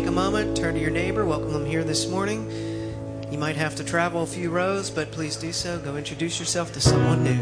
take a moment, turn to your neighbor, welcome them here this morning. You might have to travel a few rows, but please do so. Go introduce yourself to someone new.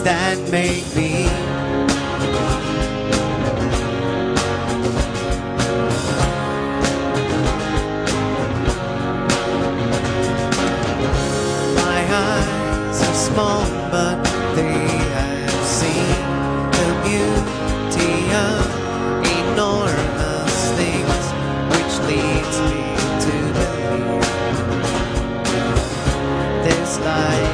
things that make me. My eyes are small, but they have seen the beauty of enormous things, which leads me to believe this life.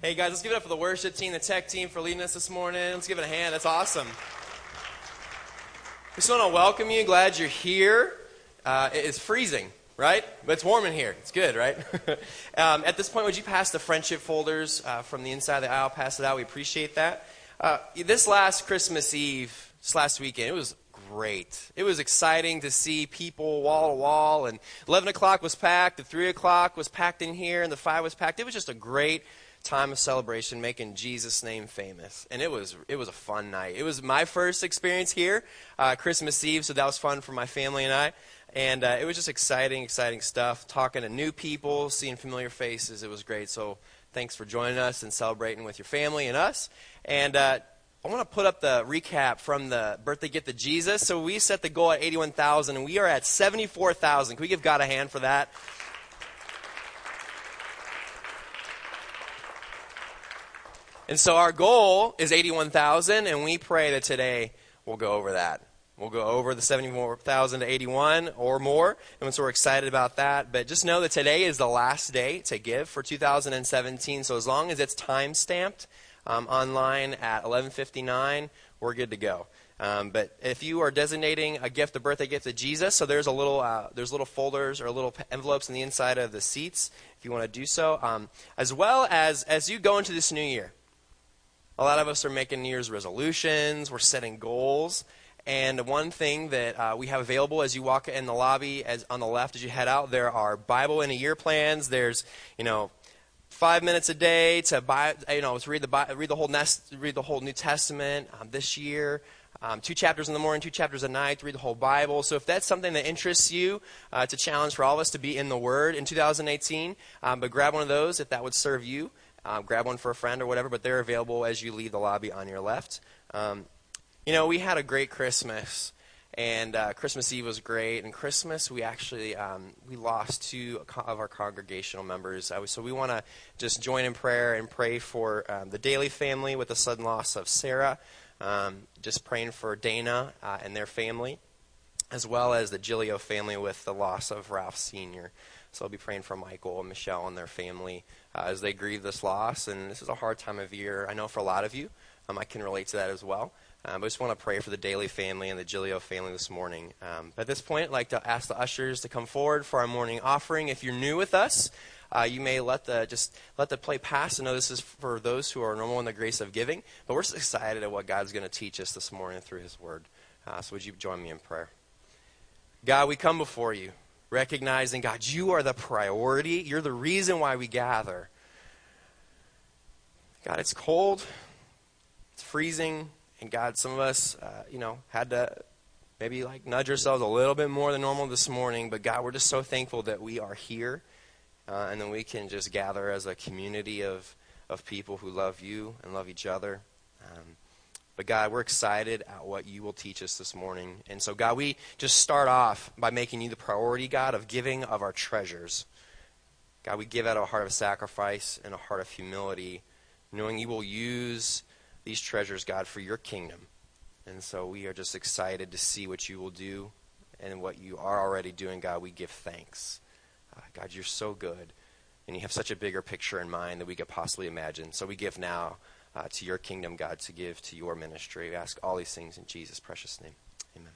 Hey guys, let's give it up for the worship team, the tech team for leading us this morning. Let's give it a hand. That's awesome. We just want to welcome you. Glad you're here. It's freezing, right? But it's warm in here. It's good, right? At this point, would you pass the friendship folders from the inside of the aisle? Pass it out. We appreciate that. This last Christmas Eve, this last weekend, it was great. It was exciting to see people wall to wall. And 11 o'clock was packed. The 3 o'clock was packed in here. And the 5 was packed. It was just a great time of celebration, making Jesus' name famous. And it was a fun night. It was my first experience here, Christmas Eve, so that was fun for my family and I. And it was just exciting stuff, talking to new people, seeing familiar faces. It was great. So thanks for joining us and celebrating with your family and us. And I want to put up the recap from the Birthday Gift to Jesus. So we set the goal at 81,000, and we are at 74,000. Can we give God a hand for that? And so our goal is 81,000, and we pray that today we'll go over that. We'll go over the 74,000 to 81 or more, and so we're excited about that. But just know that today is the last day to give for 2017, so as long as it's time-stamped online at 11:59, we're good to go. But if you are designating a gift, a birthday gift to Jesus, so there's a little there's little folders or little envelopes in the inside of the seats if you want to do so, as well as you go into this new year. A lot of us are making New Year's resolutions, we're setting goals, and one thing that we have available as you walk in the lobby, as on the left as you head out, there are Bible in a year plans. There's, 5 minutes a day to read the whole New Testament this year. 2 chapters in the morning, 2 chapters at night, to read the whole Bible. So if that's something that interests you, it's a challenge for all of us to be in the Word in 2018. But grab one of those if that would serve you. Grab one for a friend or whatever, but they're available as you leave the lobby on your left. You know, we had a great Christmas, and Christmas Eve was great. And Christmas, we actually we lost two of our congregational members. So we want to just join in prayer and pray for the Daly family with the sudden loss of Sarah. Just praying for Dana and their family, as well as the Giglio family with the loss of Ralph Sr. So I'll be praying for Michael and Michelle and their family as they grieve this loss. And this is a hard time of year, I know, for a lot of you. I can relate to that as well. But I just want to pray for the Daly family and the Giglio family this morning. At this point, I'd like to ask the ushers to come forward for our morning offering. If you're new with us, you may let the play pass. I know this is for those who are normal in the grace of giving. But we're just excited at what God's going to teach us this morning through his word. So would you join me in prayer? God, we come before you, recognizing, God, you are the priority. You're the reason why we gather. God, it's cold. It's freezing. And God, some of us, had to maybe nudge ourselves a little bit more than normal this morning. But God, we're just so thankful that we are here. And then we can just gather as a community of people who love you and love each other. But God, we're excited at what you will teach us this morning. And so, God, we just start off by making you the priority, God, of giving of our treasures. God, we give out of a heart of sacrifice and a heart of humility, knowing you will use these treasures, God, for your kingdom. And so we are just excited to see what you will do and what you are already doing, God. We give thanks. God, you're so good, and you have such a bigger picture in mind that we could possibly imagine. So we give now to your kingdom, God, to give to your ministry. We ask all these things in Jesus' precious name. Amen.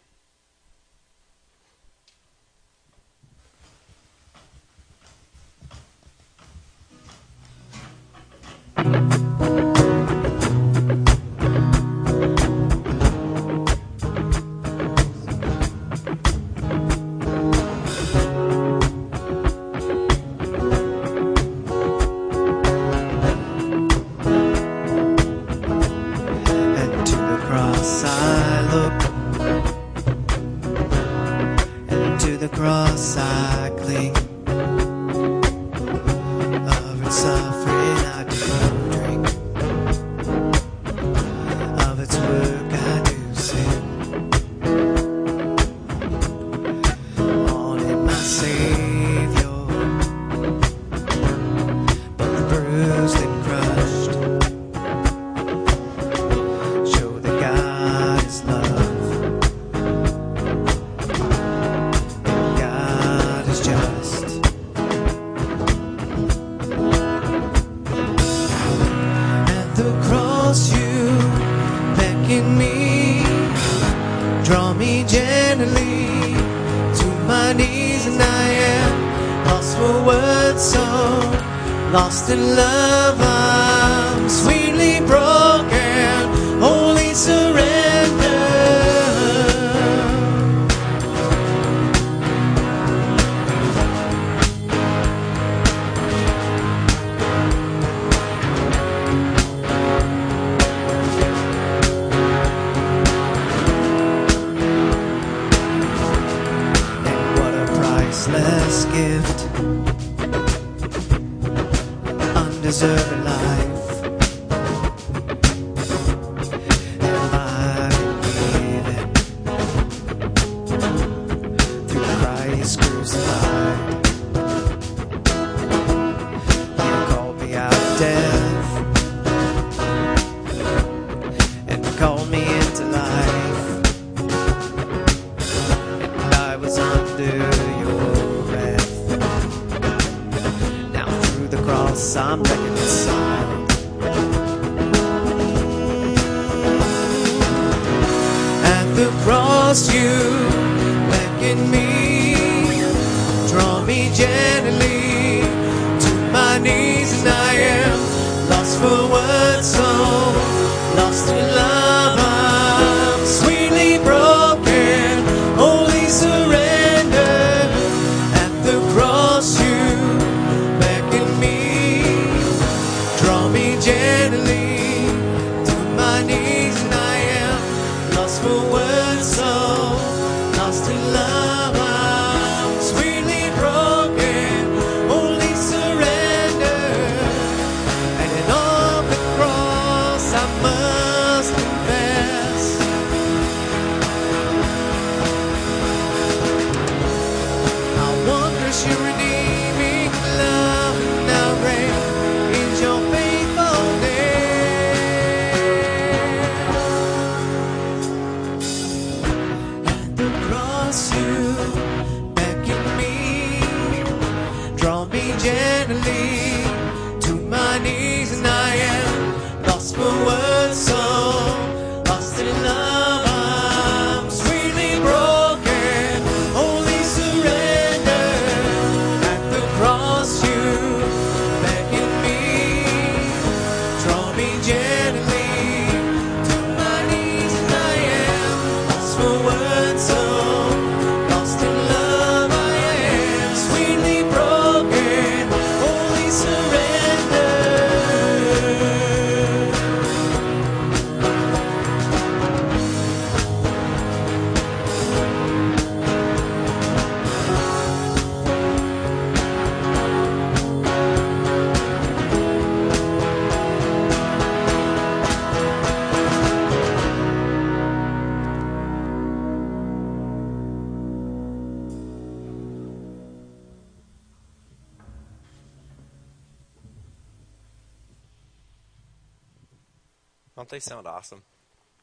They sound awesome.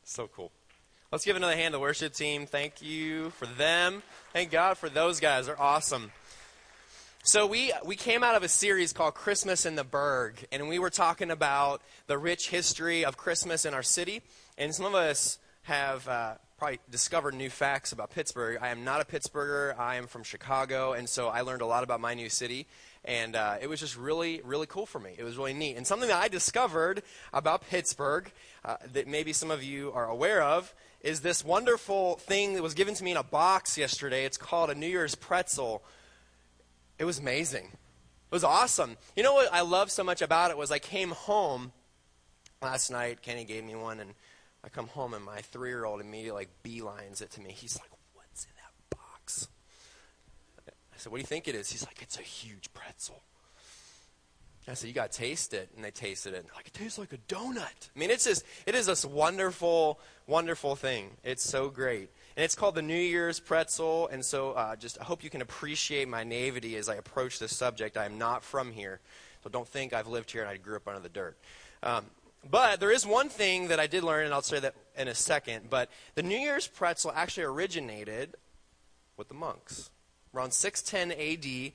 So cool. Let's give another hand to the worship team. Thank you for them. Thank God for those guys. They're awesome. So we came out of a series called Christmas in the Berg, and we were talking about the rich history of Christmas in our city. And some of us have probably discovered new facts about Pittsburgh. I am not a Pittsburgher. I am from Chicago, and so I learned a lot about my new city. And it was just really, really cool for me. It was really neat. And something that I discovered about Pittsburgh that maybe some of you are aware of is this wonderful thing that was given to me in a box yesterday. It's called a New Year's pretzel. It was amazing. It was awesome. You know what I loved so much about it was I came home last night. Kenny gave me one, and I come home, and my 3-year-old immediately beelines it to me. He's like, "What's in that box?" I said, "What do you think it is?" He's like, "It's a huge pretzel." I said, "You got to taste it." And they tasted it. And they're like, "It tastes like a donut." I mean, it is this wonderful, wonderful thing. It's so great. And it's called the New Year's pretzel. And so I hope you can appreciate my naivety as I approach this subject. I am not from here. So don't think I've lived here and I grew up under the dirt. But there is one thing that I did learn, and I'll say that in a second. But the New Year's pretzel actually originated with the monks. Around 610 AD,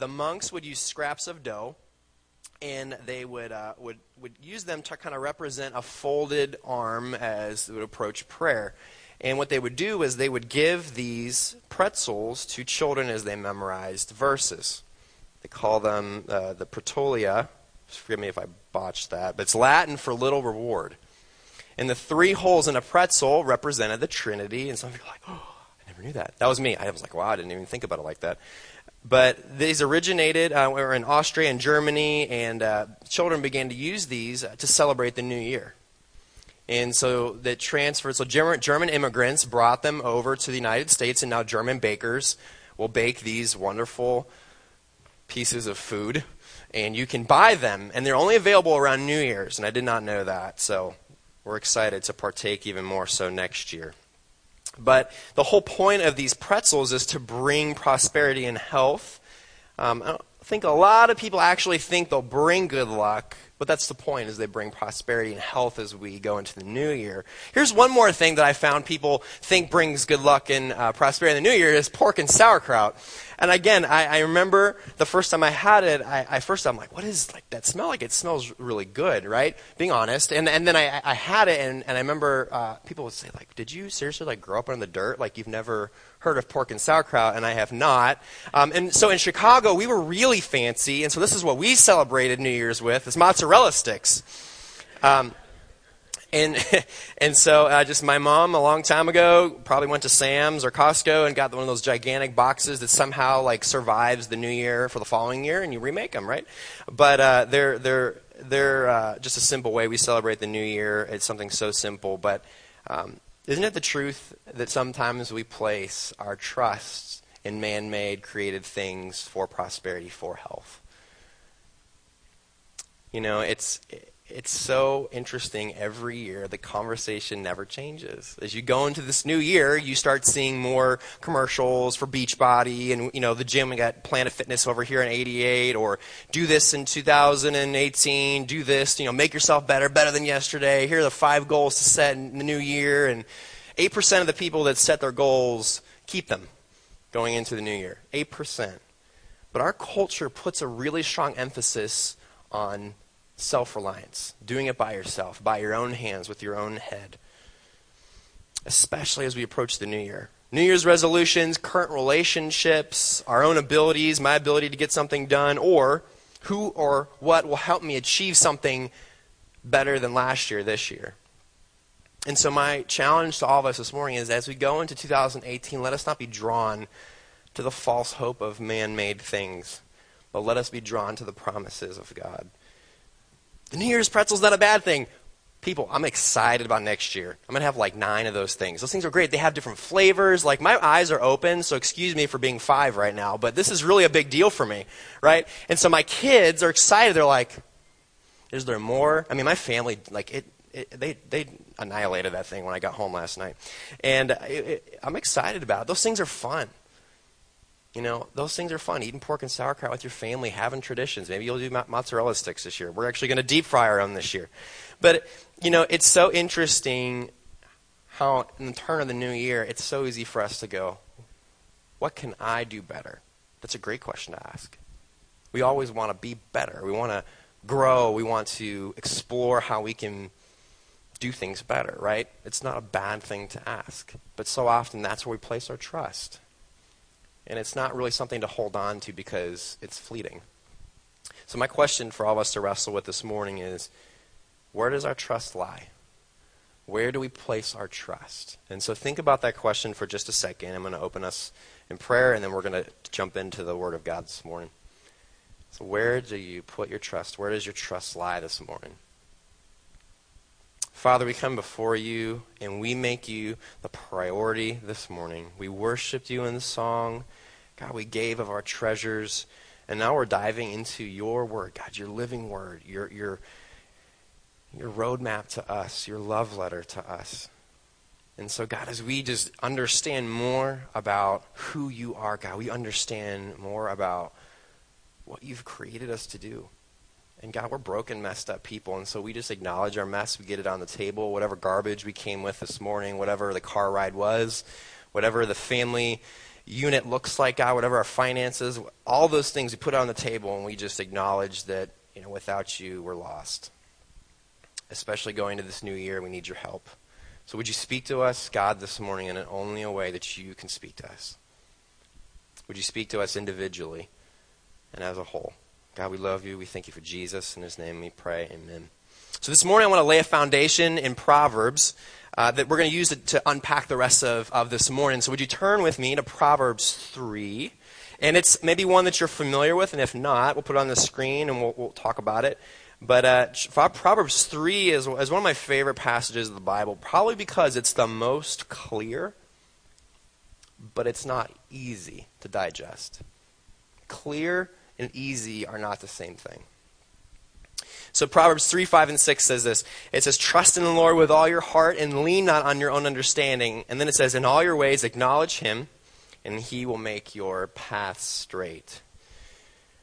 the monks would use scraps of dough, and they would use them to kind of represent a folded arm as they would approach prayer. And what they would do is they would give these pretzels to children as they memorized verses. They call them the pretolia. Forgive me if I botched that, but it's Latin for little reward. And the three holes in a pretzel represented the Trinity, and some of you are like, "Oh, knew that." That was me. I was like, wow, I didn't even think about it like that. But these originated were in Austria and Germany, and children began to use these to celebrate the new year. And so that transferred. So German immigrants brought them over to the United States, and now German bakers will bake these wonderful pieces of food, and you can buy them, and they're only available around New Year's, and I did not know that. So we're excited to partake even more so next year. But the whole point of these pretzels is to bring prosperity and health. I think a lot of people actually think they'll bring good luck, but that's the point, is they bring prosperity and health as we go into the new year. Here's one more thing that I found people think brings good luck and prosperity in the new year is pork and sauerkraut. And again, I remember the first time I had it, I'm like, what is like that smell? Like it smells really good, right? Being honest. And then I had it, and I remember people would say, like, "Did you seriously like grow up on the dirt? Like you've never heard of pork and sauerkraut?" And I have not. And so in Chicago, we were really fancy, and so this is what we celebrated New Year's with, is mozzarella sticks. And so just my mom a long time ago probably went to Sam's or Costco and got one of those gigantic boxes that somehow like survives the new year for the following year, and you remake them, right? But they're just a simple way we celebrate the new year. It's something so simple, but isn't it the truth that sometimes we place our trust in man-made, created things for prosperity, for health? You know, it's It's so interesting every year. The conversation never changes. As you go into this new year, you start seeing more commercials for Beachbody and, you know, the gym. We got Planet Fitness over here in 88, or do this in 2018, do this, you know, make yourself better, better than yesterday. Here are the 5 goals to set in the new year. And 8% of the people that set their goals keep them going into the new year. 8%. But our culture puts a really strong emphasis on self-reliance, doing it by yourself, by your own hands, with your own head, especially as we approach the new year. New Year's resolutions, current relationships, our own abilities, my ability to get something done, or who or what will help me achieve something better than last year, this year. And so my challenge to all of us this morning is, as we go into 2018, let us not be drawn to the false hope of man-made things, but let us be drawn to the promises of God. The New Year's pretzel's not a bad thing. People, I'm excited about next year. I'm going to have like 9 of those things. Those things are great. They have different flavors. Like, my eyes are open, so excuse me for being 5 right now, but this is really a big deal for me, right? And so my kids are excited. They're like, is there more? I mean, my family, like, they annihilated that thing when I got home last night. And I'm excited about it. Those things are fun. You know, those things are fun. Eating pork and sauerkraut with your family, having traditions. Maybe you'll do mozzarella sticks this year. We're actually going to deep fry our own this year. But, you know, it's so interesting how in the turn of the new year, it's so easy for us to go, what can I do better? That's a great question to ask. We always want to be better. We want to grow. We want to explore how we can do things better, right? It's not a bad thing to ask. But so often that's where we place our trust. And it's not really something to hold on to because it's fleeting. So my question for all of us to wrestle with this morning is, where does our trust lie? Where do we place our trust? And so think about that question for just a second. I'm going to open us in prayer, and then we're going to jump into the Word of God this morning. So where do you put your trust? Where does your trust lie this morning? Father, we come before you, and we make you the priority this morning. We worshiped you in the song. God, we gave of our treasures, and now we're diving into your word, God, your living word, your roadmap to us, your love letter to us. And so, God, as we just understand more about who you are, God, we understand more about what you've created us to do. And God, we're broken, messed up people, and so we just acknowledge our mess. We get it on the table, whatever garbage we came with this morning, whatever the car ride was, whatever the family unit looks like, God, whatever our finances, all those things we put on the table, and we just acknowledge that, you know, without you, we're lost. Especially going to this new year, we need your help. So would you speak to us, God, this morning in only a way that you can speak to us? Would you speak to us individually and as a whole? God, we love you. We thank you for Jesus. In his name we pray. Amen. So this morning I want to lay a foundation in Proverbs that we're going to use to unpack the rest of this morning. So would you turn with me to Proverbs 3? And it's maybe one that you're familiar with, and if not, we'll put it on the screen and we'll talk about it. But Proverbs 3 is one of my favorite passages of the Bible, probably because it's the most clear, but it's not easy to digest. Clear and easy are not the same thing. So Proverbs 3, 5, and 6 says this. It says, trust in the Lord with all your heart and lean not on your own understanding. And then it says, in all your ways acknowledge him, and he will make your path straight.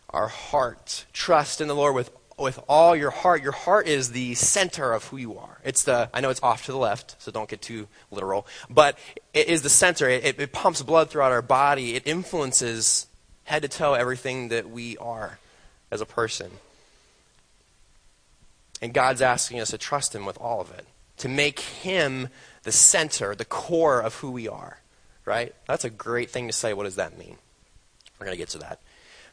Our heart. Trust in the Lord with all your heart. Your heart is the center of who you are. It's the, I know it's off to the left, so don't get too literal, but it is the center. It pumps blood throughout our body. It influences head to toe everything that we are as a person. And God's asking us to trust him with all of it, to make him the center, the core of who we are, right? That's a great thing to say. What does that mean? We're going to get to that.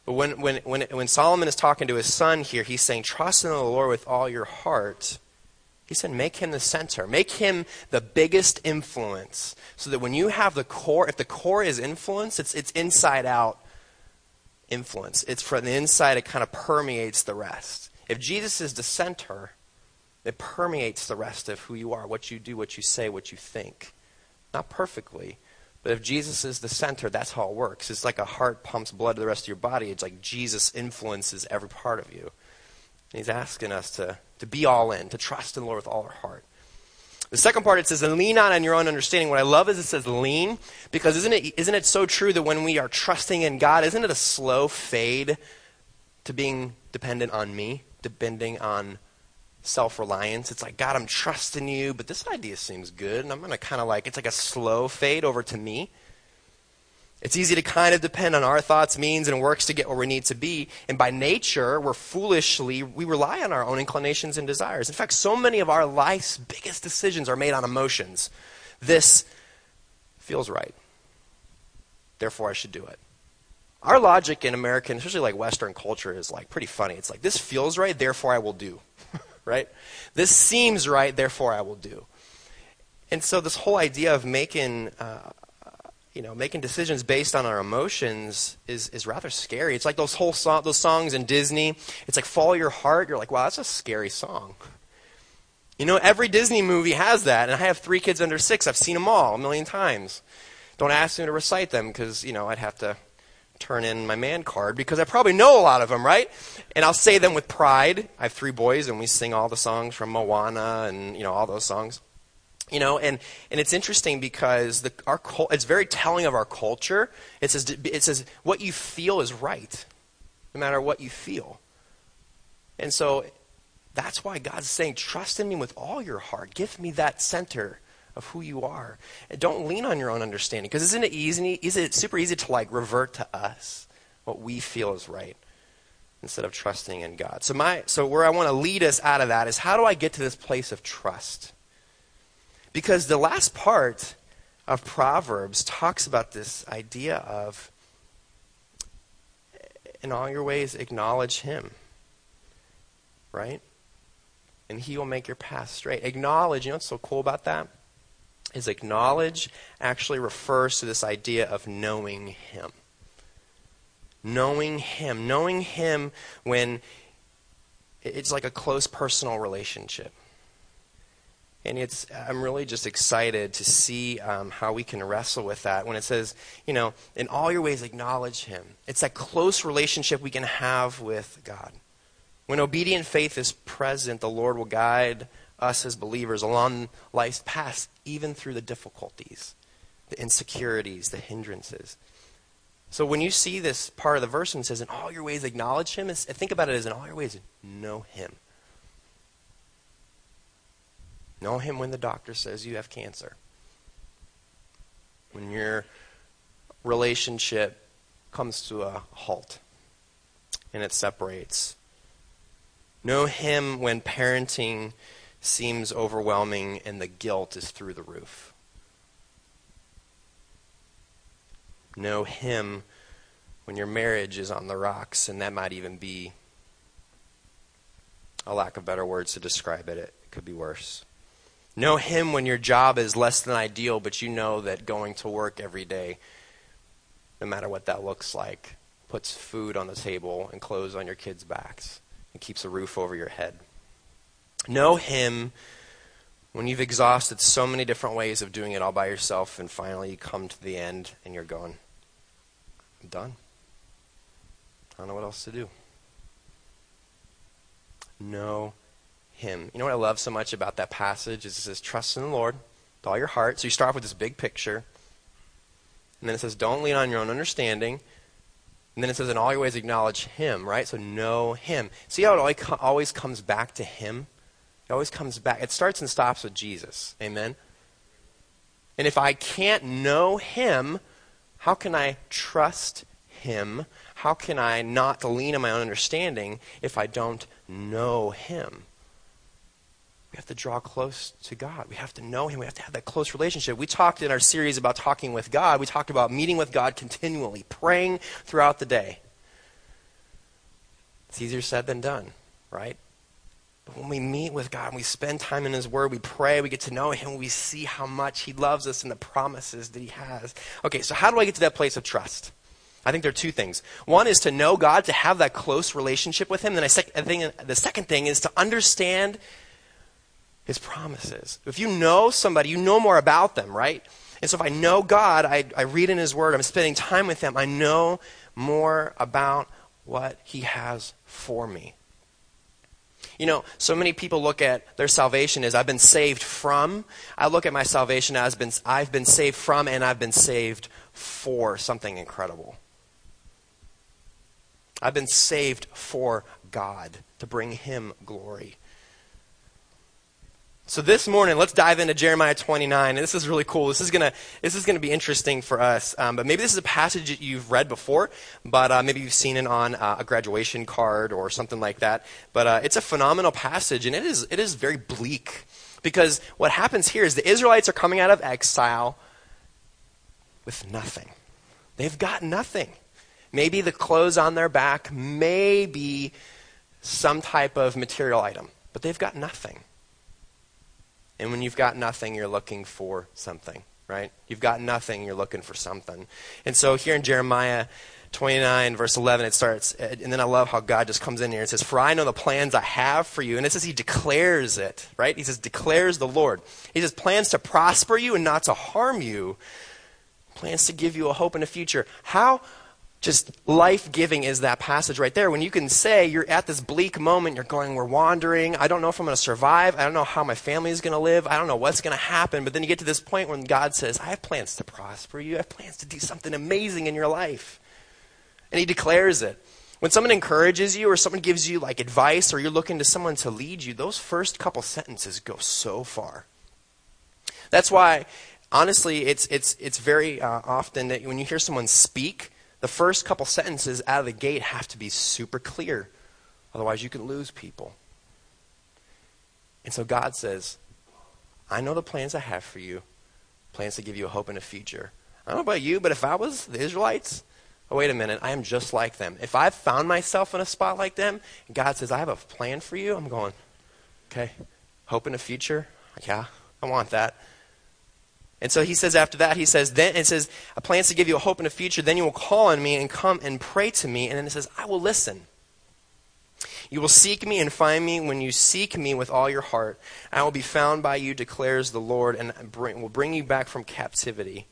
But when Solomon is talking to his son here, he's saying, trust in the Lord with all your heart. He said, make him the center. Make him the biggest influence, so that when you have the core, if the core is influence, it's inside out influence. It's from the inside, it kind of permeates the rest. If Jesus is the center, it permeates the rest of who you are, what you do, what you say, what you think. Not perfectly, but if Jesus is the center, that's how it works. It's like a heart pumps blood to the rest of your body. It's like Jesus influences every part of you. And he's asking us to to be all in, to trust in the Lord with all our heart. The second part, it says, and lean not on your own understanding. What I love is it says lean, because isn't it so true that when we are trusting in God, isn't it a slow fade to being dependent on me, depending on self-reliance? It's like, God, I'm trusting you, but this idea seems good, and I'm going to kind of like, it's like a slow fade over to me. It's easy to kind of depend on our thoughts, means, and works to get where we need to be. And by nature, we rely on our own inclinations and desires. In fact, so many of our life's biggest decisions are made on emotions. This feels right. Therefore, I should do it. Our logic in American, especially like Western culture, is like pretty funny. It's like, this feels right, therefore I will do, right? This seems right, therefore I will do. And so this whole idea of making decisions based on our emotions is rather scary. It's like those songs in Disney. It's like, follow your heart. You're like, wow, that's a scary song. You know, every Disney movie has that, and I have 3 kids under 6. I've seen them all a million times. Don't ask me to recite them because, you know, I'd have to turn in my man card because I probably know a lot of them, right? And I'll say them with pride. I have 3 boys, and we sing all the songs from Moana and, you know, all those songs. You know, and it's interesting because it's very telling of our culture. It says what you feel is right, no matter what you feel. And so that's why God's saying, trust in me with all your heart. Give me that center of who you are. And don't lean on your own understanding, because isn't it super easy to like revert to us, what we feel is right, instead of trusting in God. So where I want to lead us out of that is, how do I get to this place of trust? Because the last part of Proverbs talks about this idea of, in all your ways, acknowledge him, right? And he will make your path straight. Acknowledge, you know what's so cool about that? Is acknowledge actually refers to this idea of knowing him. Knowing him. Knowing him when it's like a close personal relationship. And I'm really just excited to see how we can wrestle with that when it says, you know, in all your ways acknowledge him. It's that close relationship we can have with God. When obedient faith is present, the Lord will guide us as believers along life's path, even through the difficulties, the insecurities, the hindrances. So when you see this part of the verse and it says, in all your ways acknowledge him, think about it as in all your ways know him. Know him when the doctor says you have cancer. When your relationship comes to a halt and it separates. Know him when parenting seems overwhelming and the guilt is through the roof. Know him when your marriage is on the rocks, and that might even be, a lack of better words to describe it. It could be worse. Know him when your job is less than ideal, but you know that going to work every day, no matter what that looks like, puts food on the table and clothes on your kids' backs and keeps a roof over your head. Know him when you've exhausted so many different ways of doing it all by yourself, and finally you come to the end and you're going, I'm done. I don't know what else to do. Know him. You know what I love so much about that passage is it says, trust in the Lord with all your heart. So you start off with this big picture. And then it says, don't lean on your own understanding. And then it says, in all your ways acknowledge him, right? So know him. See how it always comes back to him? It always comes back. It starts and stops with Jesus. Amen? And if I can't know him, how can I trust him? How can I not lean on my own understanding if I don't know him? We have to draw close to God. We have to know him. We have to have that close relationship. We talked in our series about talking with God. We talked about meeting with God continually, praying throughout the day. It's easier said than done, right? But when we meet with God and we spend time in his word, we pray, we get to know him, we see how much he loves us and the promises that he has. Okay, so how do I get to that place of trust? I think there are 2 things. One is to know God, to have that close relationship with him. Then the second thing is to understand his promises. If you know somebody, you know more about them, right? And so if I know God, I read in his word, I'm spending time with him, I know more about what he has for me. You know, so many people look at their salvation as I've been saved from. I look at my salvation as I've been saved from, and I've been saved for something incredible. I've been saved for God, to bring him glory. So this morning, let's dive into Jeremiah 29, and this is really cool. This is gonna be interesting for us. But maybe this is a passage that you've read before, but maybe you've seen it on a graduation card or something like that. But it's a phenomenal passage, and it is very bleak, because what happens here is the Israelites are coming out of exile with nothing. They've got nothing. Maybe the clothes on their back, maybe some type of material item, but they've got nothing. And when you've got nothing, you're looking for something, right? You've got nothing, you're looking for something. And so here in Jeremiah 29, verse 11, it starts, and then I love how God just comes in here and says, "For I know the plans I have for you." And it says he declares it, right? He says, declares the Lord. He says, plans to prosper you and not to harm you. Plans to give you a hope and a future. How just life-giving is that passage right there, when you can say you're at this bleak moment, you're going, we're wandering, I don't know if I'm going to survive, I don't know how my family is going to live, I don't know what's going to happen, but then you get to this point when God says, I have plans to prosper you, I have plans to do something amazing in your life. And he declares it. When someone encourages you or someone gives you like advice or you're looking to someone to lead you, those first couple sentences go so far. That's why, honestly, it's very often that when you hear someone speak, the first couple sentences out of the gate have to be super clear. Otherwise, you can lose people. And so God says, I know the plans I have for you, plans to give you a hope and a future. I don't know about you, but if I was the Israelites, oh, wait a minute, I am just like them. If I found myself in a spot like them, and God says, I have a plan for you, I'm going, okay, hope and a future? Yeah, I want that. And so he says after that, he says, then it says, I plans to give you a hope and a future. Then you will call on me and come and pray to me. And then it says, I will listen. You will seek me and find me when you seek me with all your heart. I will be found by you, declares the Lord, and will bring you back from captivity.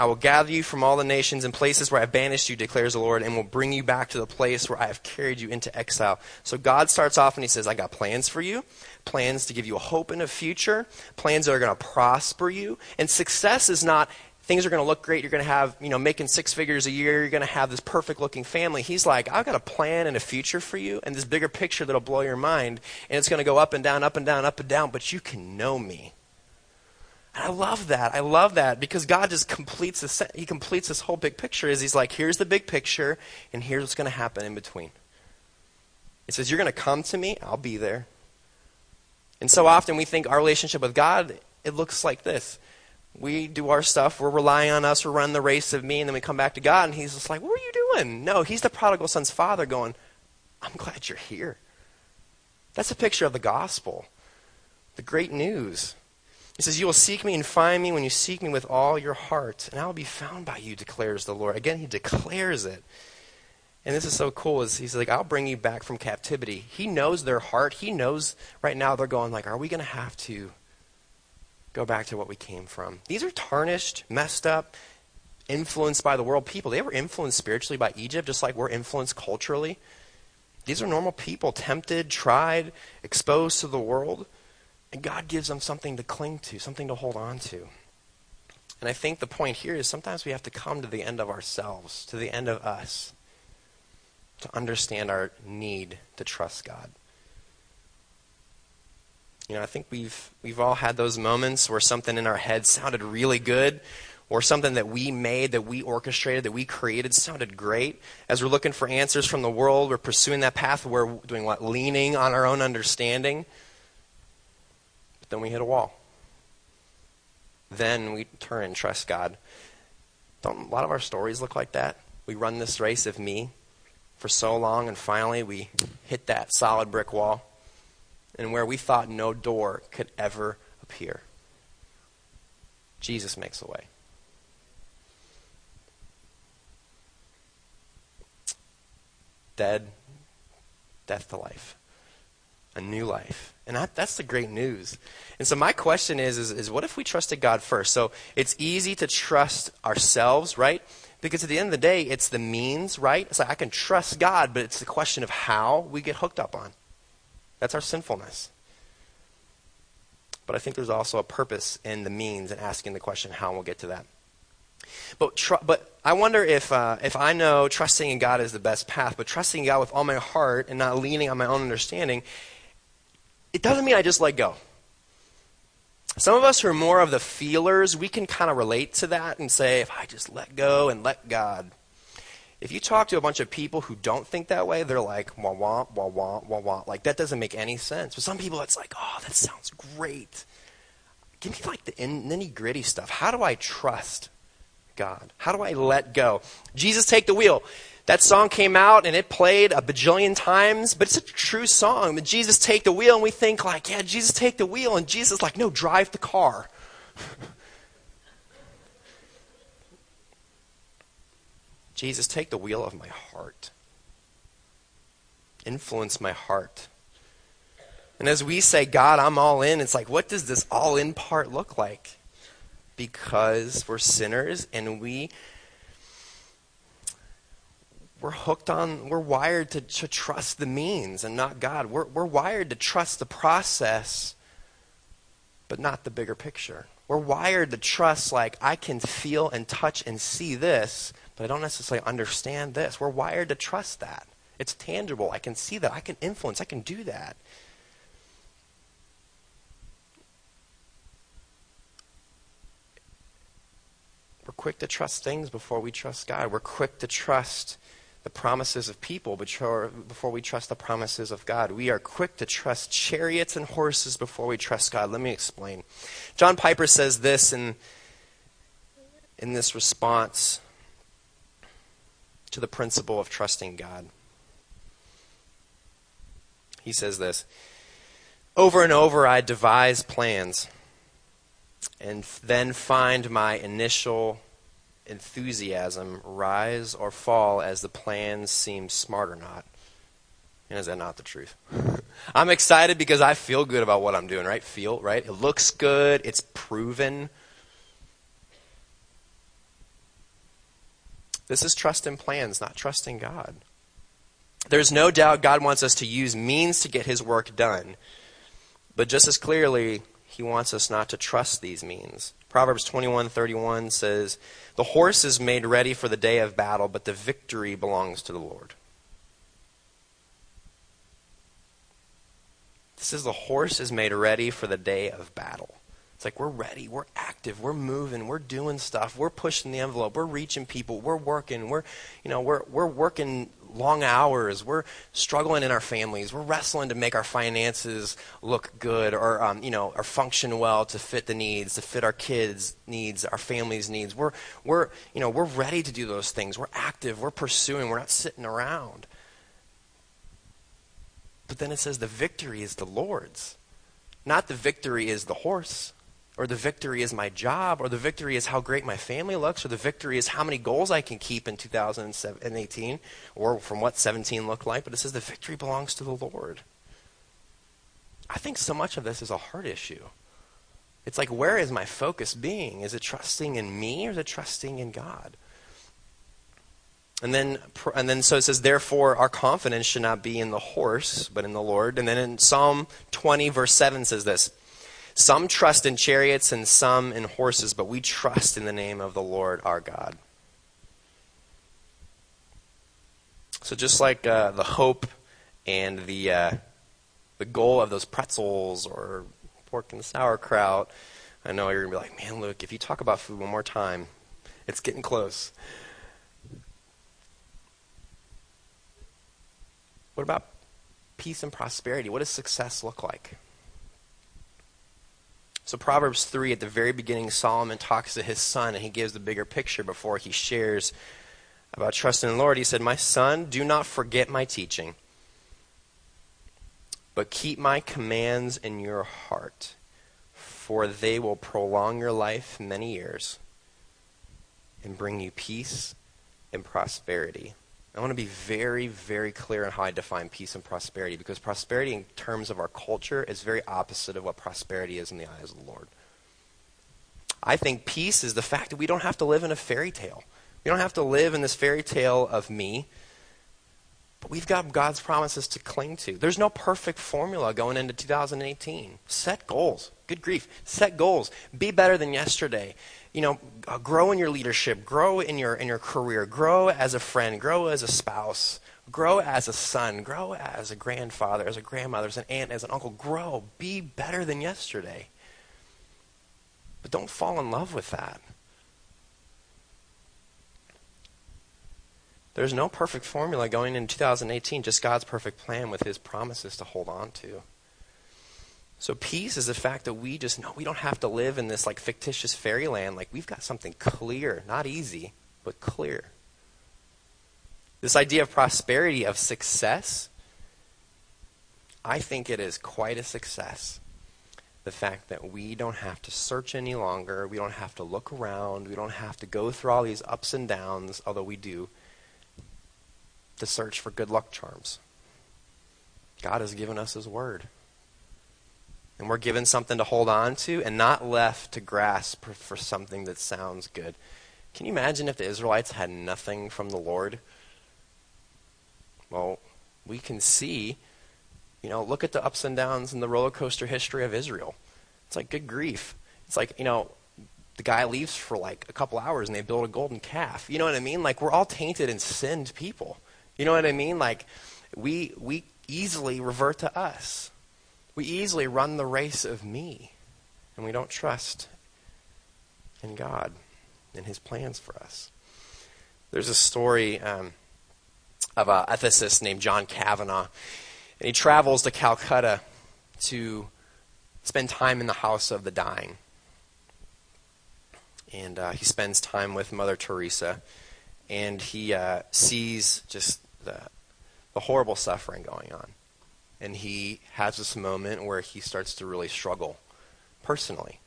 I will gather you from all the nations and places where I banished you, declares the Lord, and will bring you back to the place where I have carried you into exile. So God starts off and he says, I got plans for you, plans to give you a hope and a future, plans that are going to prosper you. And success is not things are going to look great, you're going to have, making six figures a year, you're going to have this perfect looking family. He's like, I've got a plan and a future for you and this bigger picture that'll blow your mind. And it's going to go up and down, up and down, up and down, but you can know me. I love that. I love that because God just completes this. He completes this whole big picture. He's like, here's the big picture, and here's what's going to happen in between. It says, you're going to come to me. I'll be there. And so often we think our relationship with God, it looks like this. We do our stuff. We're relying on us. We're running the race of me, and then we come back to God, and he's just like, what are you doing? No, he's the prodigal son's father going, I'm glad you're here. That's a picture of the gospel, the great news. He says, you will seek me and find me when you seek me with all your heart, and I will be found by you, declares the Lord. Again, he declares it. And this is so cool. Is he's like, I'll bring you back from captivity. He knows their heart. He knows right now they're going like, are we going to have to go back to what we came from? These are tarnished, messed up, influenced by the world people. They were influenced spiritually by Egypt, just like we're influenced culturally. These are normal people, tempted, tried, exposed to the world. And God gives them something to cling to, something to hold on to. And I think the point here is sometimes we have to come to the end of ourselves, to the end of us, to understand our need to trust God. I think we've all had those moments where something in our head sounded really good, or something that we made, that we orchestrated, that we created sounded great. As we're looking for answers from the world, we're pursuing that path, we're doing what? Leaning on our own understanding. Then we hit a wall. Then we turn and trust God. Don't a lot of our stories look like that? We run this race of me for so long, and finally we hit that solid brick wall, and where we thought no door could ever appear, Jesus makes a way. Death to life. A new life. And that's the great news. And so my question is what if we trusted God first? So it's easy to trust ourselves, right? Because at the end of the day, it's the means, right? It's like I can trust God, but it's the question of how we get hooked up on. That's our sinfulness. But I think there's also a purpose in the means and asking the question how, and we'll get to that. But I wonder if I know trusting in God is the best path, but trusting God with all my heart and not leaning on my own understanding, it doesn't mean I just let go. Some of us who are more of the feelers, we can kind of relate to that and say, if I just let go and let God. If you talk to a bunch of people who don't think that way, they're like, wah, wah, wah, wah, wah, wah. Like, that doesn't make any sense. But some people, it's like, oh, that sounds great. Give me, like, the nitty-gritty stuff. How do I trust God? How do I let go? Jesus, take the wheel. That song came out, and it played a bajillion times, but it's a true song. The Jesus, take the wheel, and we think, like, yeah, Jesus, take the wheel. And Jesus is like, no, drive the car. Jesus, take the wheel of my heart. Influence my heart. And as we say, God, I'm all in, it's like, what does this all-in part look like? Because we're sinners, and we're hooked on, we're wired to trust the means and not God. We're wired to trust the process, but not the bigger picture. We're wired to trust, like, I can feel and touch and see this, but I don't necessarily understand this. We're wired to trust that. It's tangible. I can see that. I can influence. I can do that. We're quick to trust things before we trust God. We're quick to trust the promises of people before we trust the promises of God. We are quick to trust chariots and horses before we trust God. Let me explain. John Piper says this in this response to the principle of trusting God. He says this: over and over I devise plans and then find my initial enthusiasm rise or fall as the plans seem smart or not. And is that not the truth? I'm excited because I feel good about what I'm doing, right? Feel, right? It looks good. It's proven. This is trust in plans, not trust in God. There's no doubt God wants us to use means to get his work done. But just as clearly, he wants us not to trust these means. Proverbs 21:31 says, the horse is made ready for the day of battle, but the victory belongs to the Lord. This is the horse is made ready for the day of battle. It's like we're ready, we're active, we're moving, we're doing stuff, we're pushing the envelope, we're reaching people, we're working, we're working long hours, we're struggling in our families, we're wrestling to make our finances look good or function well to fit the needs, to fit our kids' needs, our family's needs. We're ready to do those things. We're active, we're pursuing, we're not sitting around. But then it says the victory is the Lord's. Not the victory is the horse, or the victory is my job, or the victory is how great my family looks, or the victory is how many goals I can keep in 2018, or from what 17 looked like, but it says the victory belongs to the Lord. I think so much of this is a heart issue. It's like, where is my focus being? Is it trusting in me, or is it trusting in God? And then so it says, therefore, our confidence should not be in the horse, but in the Lord. And then in Psalm 20, verse 7 says this: some trust in chariots and some in horses, but we trust in the name of the Lord our God. So just like the hope and the goal of those pretzels or pork and sauerkraut, I know you're going to be like, man, Luke, if you talk about food one more time, it's getting close. What about peace and prosperity? What does success look like? So Proverbs 3, at the very beginning, Solomon talks to his son, and he gives the bigger picture before he shares about trusting the Lord. He said, my son, do not forget my teaching, but keep my commands in your heart, for they will prolong your life many years and bring you peace and prosperity. I want to be very, very clear on how I define peace and prosperity, because prosperity in terms of our culture is very opposite of what prosperity is in the eyes of the Lord. I think peace is the fact that we don't have to live in a fairy tale. We don't have to live in this fairy tale of me, We've got God's promises to cling to. There's no perfect formula going into 2018. Set goals. Good grief. Set goals. Be better than yesterday. You know, grow in your leadership. Grow in your career. Grow as a friend. Grow as a spouse. Grow as a son. Grow as a grandfather, as a grandmother, as an aunt, as an uncle. Grow. Be better than yesterday. But don't fall in love with that. There's no perfect formula going into 2018, just God's perfect plan with his promises to hold on to. So peace is the fact that we just know we don't have to live in this like fictitious fairyland. Like we've got something clear, not easy, but clear. This idea of prosperity, of success, I think it is quite a success. The fact that we don't have to search any longer, we don't have to look around, we don't have to go through all these ups and downs, although we do, to search for good luck charms. God has given us his word. And we're given something to hold on to and not left to grasp for something that sounds good. Can you imagine if the Israelites had nothing from the Lord? Well, we can see, you know, look at the ups and downs and the roller coaster history of Israel. It's like, good grief. It's like, you know, the guy leaves for like a couple hours and they build a golden calf. You know what I mean? Like, we're all tainted and sinned people. You know what I mean? Like, we easily revert to us. We easily run the race of me. And we don't trust in God and his plans for us. There's a story of an ethicist named John Kavanaugh. And he travels to Calcutta to spend time in the house of the dying. And he spends time with Mother Teresa. And he sees just the horrible suffering going on. And he has this moment where he starts to really struggle personally.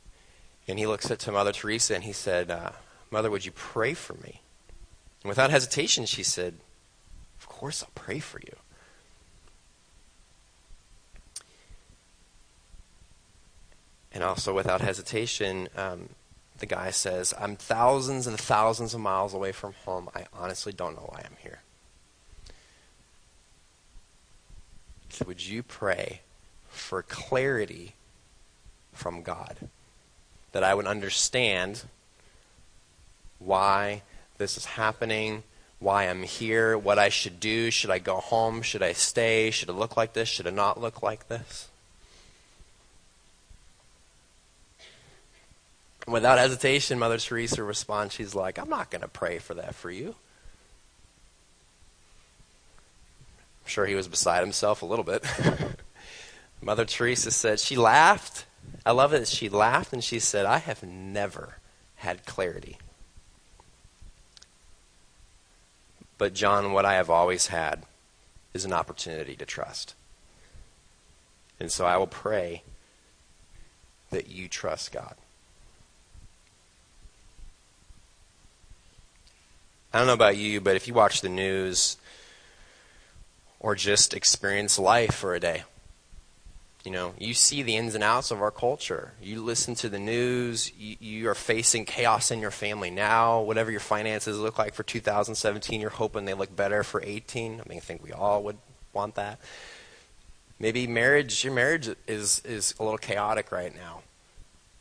And he looks at Mother Teresa and he said, Mother, would you pray for me? And without hesitation, she said, of course I'll pray for you. And also without hesitation, the guy says, I'm thousands and thousands of miles away from home. I honestly don't know why I'm here. So would you pray for clarity from God, that I would understand why this is happening, why I'm here, what I should do? Should I go home? Should I stay? Should it look like this? Should it not look like this? Without hesitation, Mother Teresa responds, she's like, I'm not going to pray for that for you. I'm sure he was beside himself a little bit. Mother Teresa said, she laughed. I love it. She laughed and she said, I have never had clarity. But John, what I have always had is an opportunity to trust. And so I will pray that you trust God. I don't know about you, but if you watch the news or just experience life for a day, you know, you see the ins and outs of our culture. You listen to the news. You are facing chaos in your family now. Whatever your finances look like for 2017, you're hoping they look better for 18. I mean, I think we all would want that. Maybe marriage, your marriage is a little chaotic right now.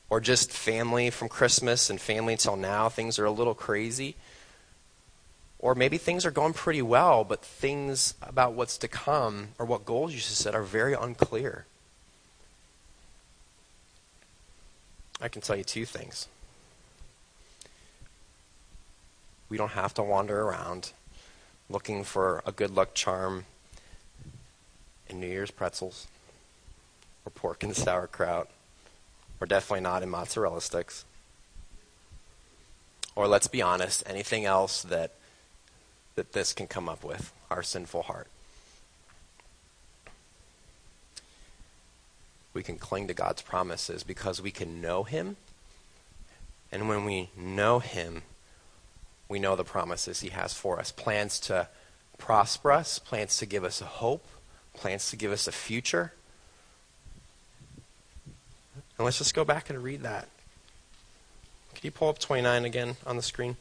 Or just family from Christmas and family till now, things are a little crazy. Or maybe things are going pretty well, but things about what's to come or what goals you should set are very unclear. I can tell you two things. We don't have to wander around looking for a good luck charm in New Year's pretzels or pork and sauerkraut, or definitely not in mozzarella sticks. Or let's be honest, anything else that this can come up with, our sinful heart. We can cling to God's promises because we can know him. And when we know him, we know the promises he has for us. Plans to prosper us, plans to give us a hope, plans to give us a future. And let's just go back and read that. Can you pull up 29 again on the screen?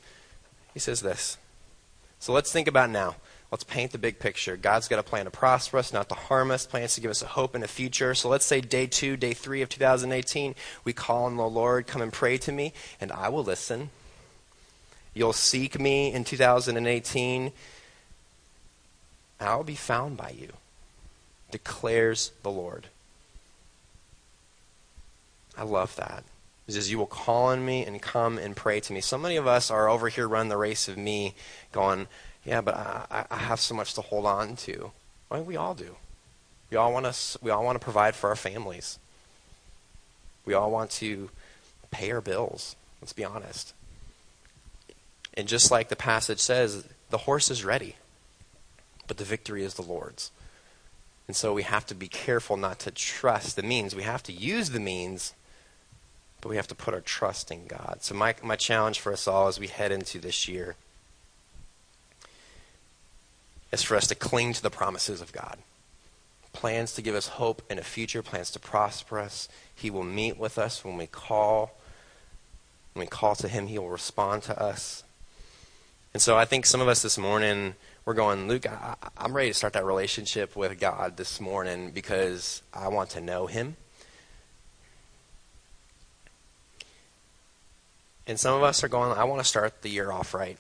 He says this. So let's think about now. Let's paint the big picture. God's got a plan to prosper us, not to harm us, plans to give us a hope and a future. So let's say day 2, day 3 of 2018, we call on the Lord, come and pray to me, and I will listen. You'll seek me in 2018. I will be found by you, declares the Lord. I love that. It says, you will call on me and come and pray to me. So many of us are over here running the race of me going, yeah, but I have so much to hold on to. I mean, we all do. We all want to provide for our families. We all want to pay our bills. Let's be honest. And just like the passage says, the horse is ready, but the victory is the Lord's. And so we have to be careful not to trust the means. We have to use the means, but we have to put our trust in God. So my challenge for us all as we head into this year is for us to cling to the promises of God. Plans to give us hope and a future, plans to prosper us. He will meet with us when we call. When we call to him, he will respond to us. And so I think some of us this morning, we're going, Luke, I'm ready to start that relationship with God this morning because I want to know him. And some of us are going, I want to start the year off right.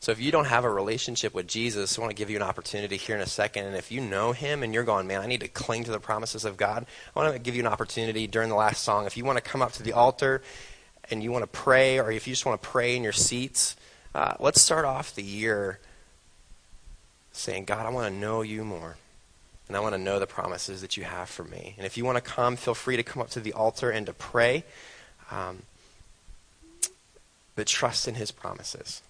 So if you don't have a relationship with Jesus, I want to give you an opportunity here in a second. And if you know him and you're going, man, I need to cling to the promises of God, I want to give you an opportunity during the last song. If you want to come up to the altar and you want to pray, or if you just want to pray in your seats, let's start off the year saying, God, I want to know you more. And I want to know the promises that you have for me. And if you want to come, feel free to come up to the altar and to pray. But trust in his promises.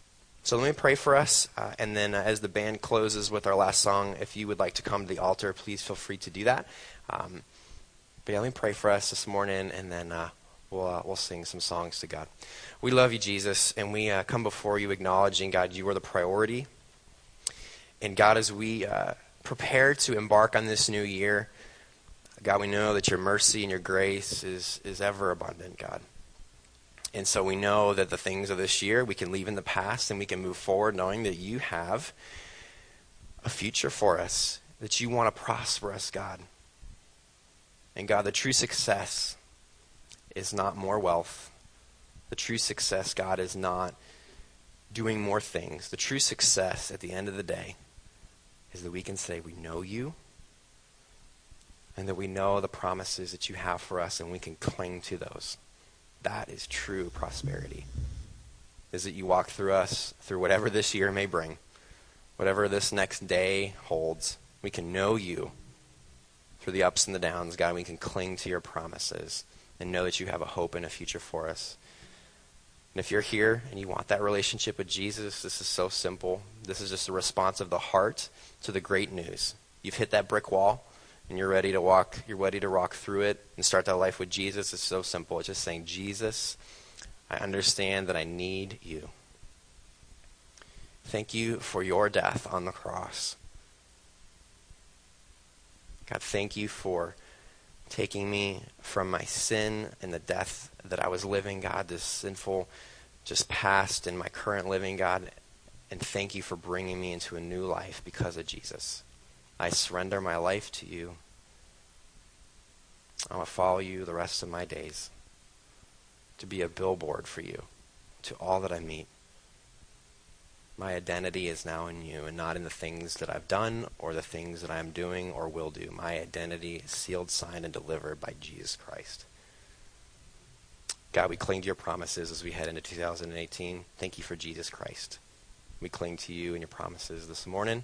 So let me pray for us, and then as the band closes with our last song, if you would like to come to the altar, please feel free to do that. But yeah, let me pray for us this morning, and then we'll sing some songs to God. We love you, Jesus, and we come before you acknowledging, God, you are the priority. And God, as we prepare to embark on this new year, God, we know that your mercy and your grace is ever abundant, God. And so we know that the things of this year we can leave in the past and we can move forward knowing that you have a future for us, that you want to prosper us, God. And God, the true success is not more wealth. The true success, God, is not doing more things. The true success at the end of the day is that we can say we know you and that we know the promises that you have for us and we can cling to those. That is true prosperity, is that you walk through us, through whatever this year may bring, whatever this next day holds. We can know you through the ups and the downs, God. We can cling to your promises and know that you have a hope and a future for us. And if you're here and you want that relationship with Jesus, this is so simple. This is just a response of the heart to the great news. You've hit that brick wall. And you're ready to walk through it and start that life with Jesus. It's so simple. It's just saying, Jesus, I understand that I need you. Thank you for your death on the cross. God, thank you for taking me from my sin and the death that I was living, God, this sinful just past and my current living, God. And thank you for bringing me into a new life because of Jesus. I surrender my life to you. I want to follow you the rest of my days, to be a billboard for you, to all that I meet. My identity is now in you and not in the things that I've done or the things that I'm doing or will do. My identity is sealed, signed, and delivered by Jesus Christ. God, we cling to your promises as we head into 2018. Thank you for Jesus Christ. We cling to you and your promises this morning.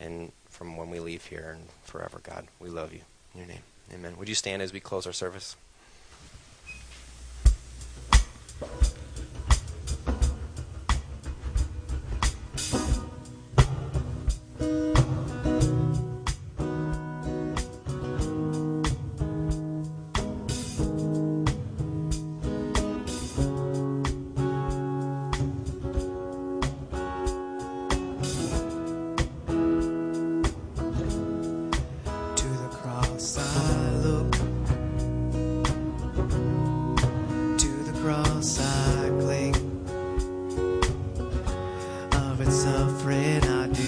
And from when we leave here and forever, God, we love you. In your name, amen. Would you stand as we close our service? I cling of its suffering. I do.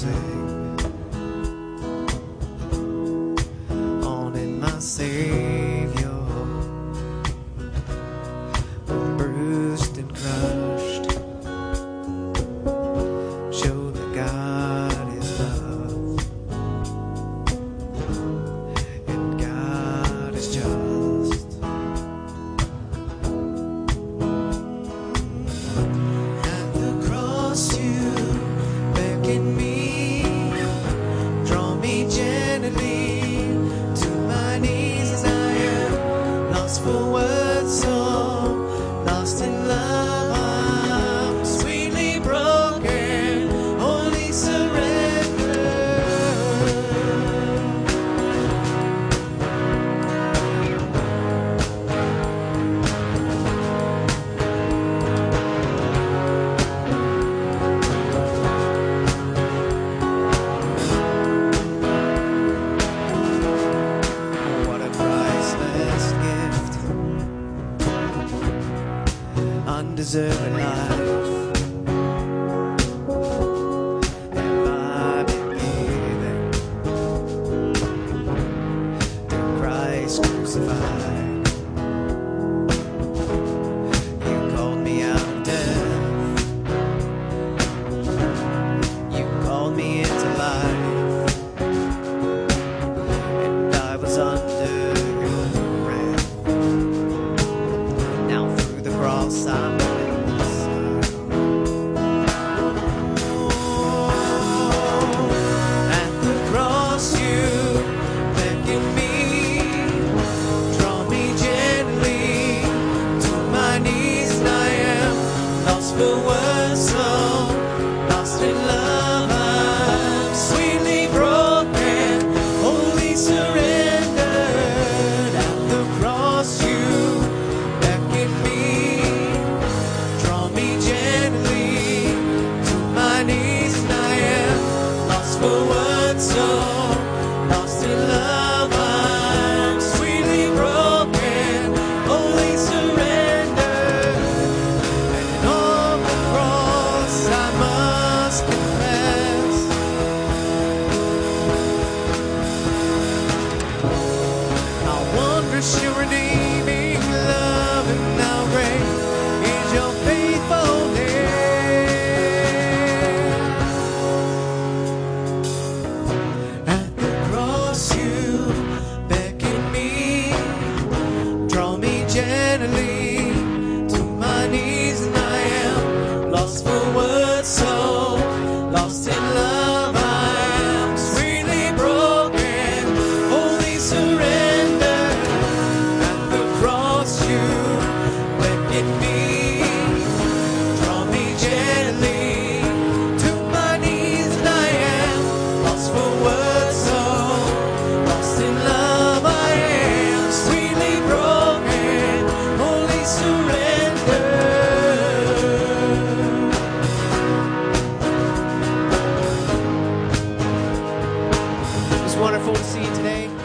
sing. Only my Savior, bruised and crushed, show that God is love and God is just. At the cross you beckon me, draw me gently to my knees as I am lost for words, so lost in love, I'm sweetly broken, only surrender. What a priceless gift, undeserving life have I been given through Christ crucified. You called me out of death, you called me into life, and I was under your wrath. Now through the cross I'm at the cross you beckon me, draw me gently to my knees, and I am lost for words, so lost in love, I'm sweetly broken, only surrendered. At the cross you beckon me, draw me gently to my knees, and I am lost for words, so lost in love, I'm sweetly broken, only surrendered. And on the cross I must confess, how wondrous your redeeming love, and how great is your faithfulness. At the cross you beckon me, draw me gently to my knees, and I am lost for words, so lost in love, I'm sweetly broken, only surrendered. At the cross you beckon me, draw me gently to my knees, and I am lost for words, so lost in love, I am sweetly broken, only surrendered. It was wonderful to see you today.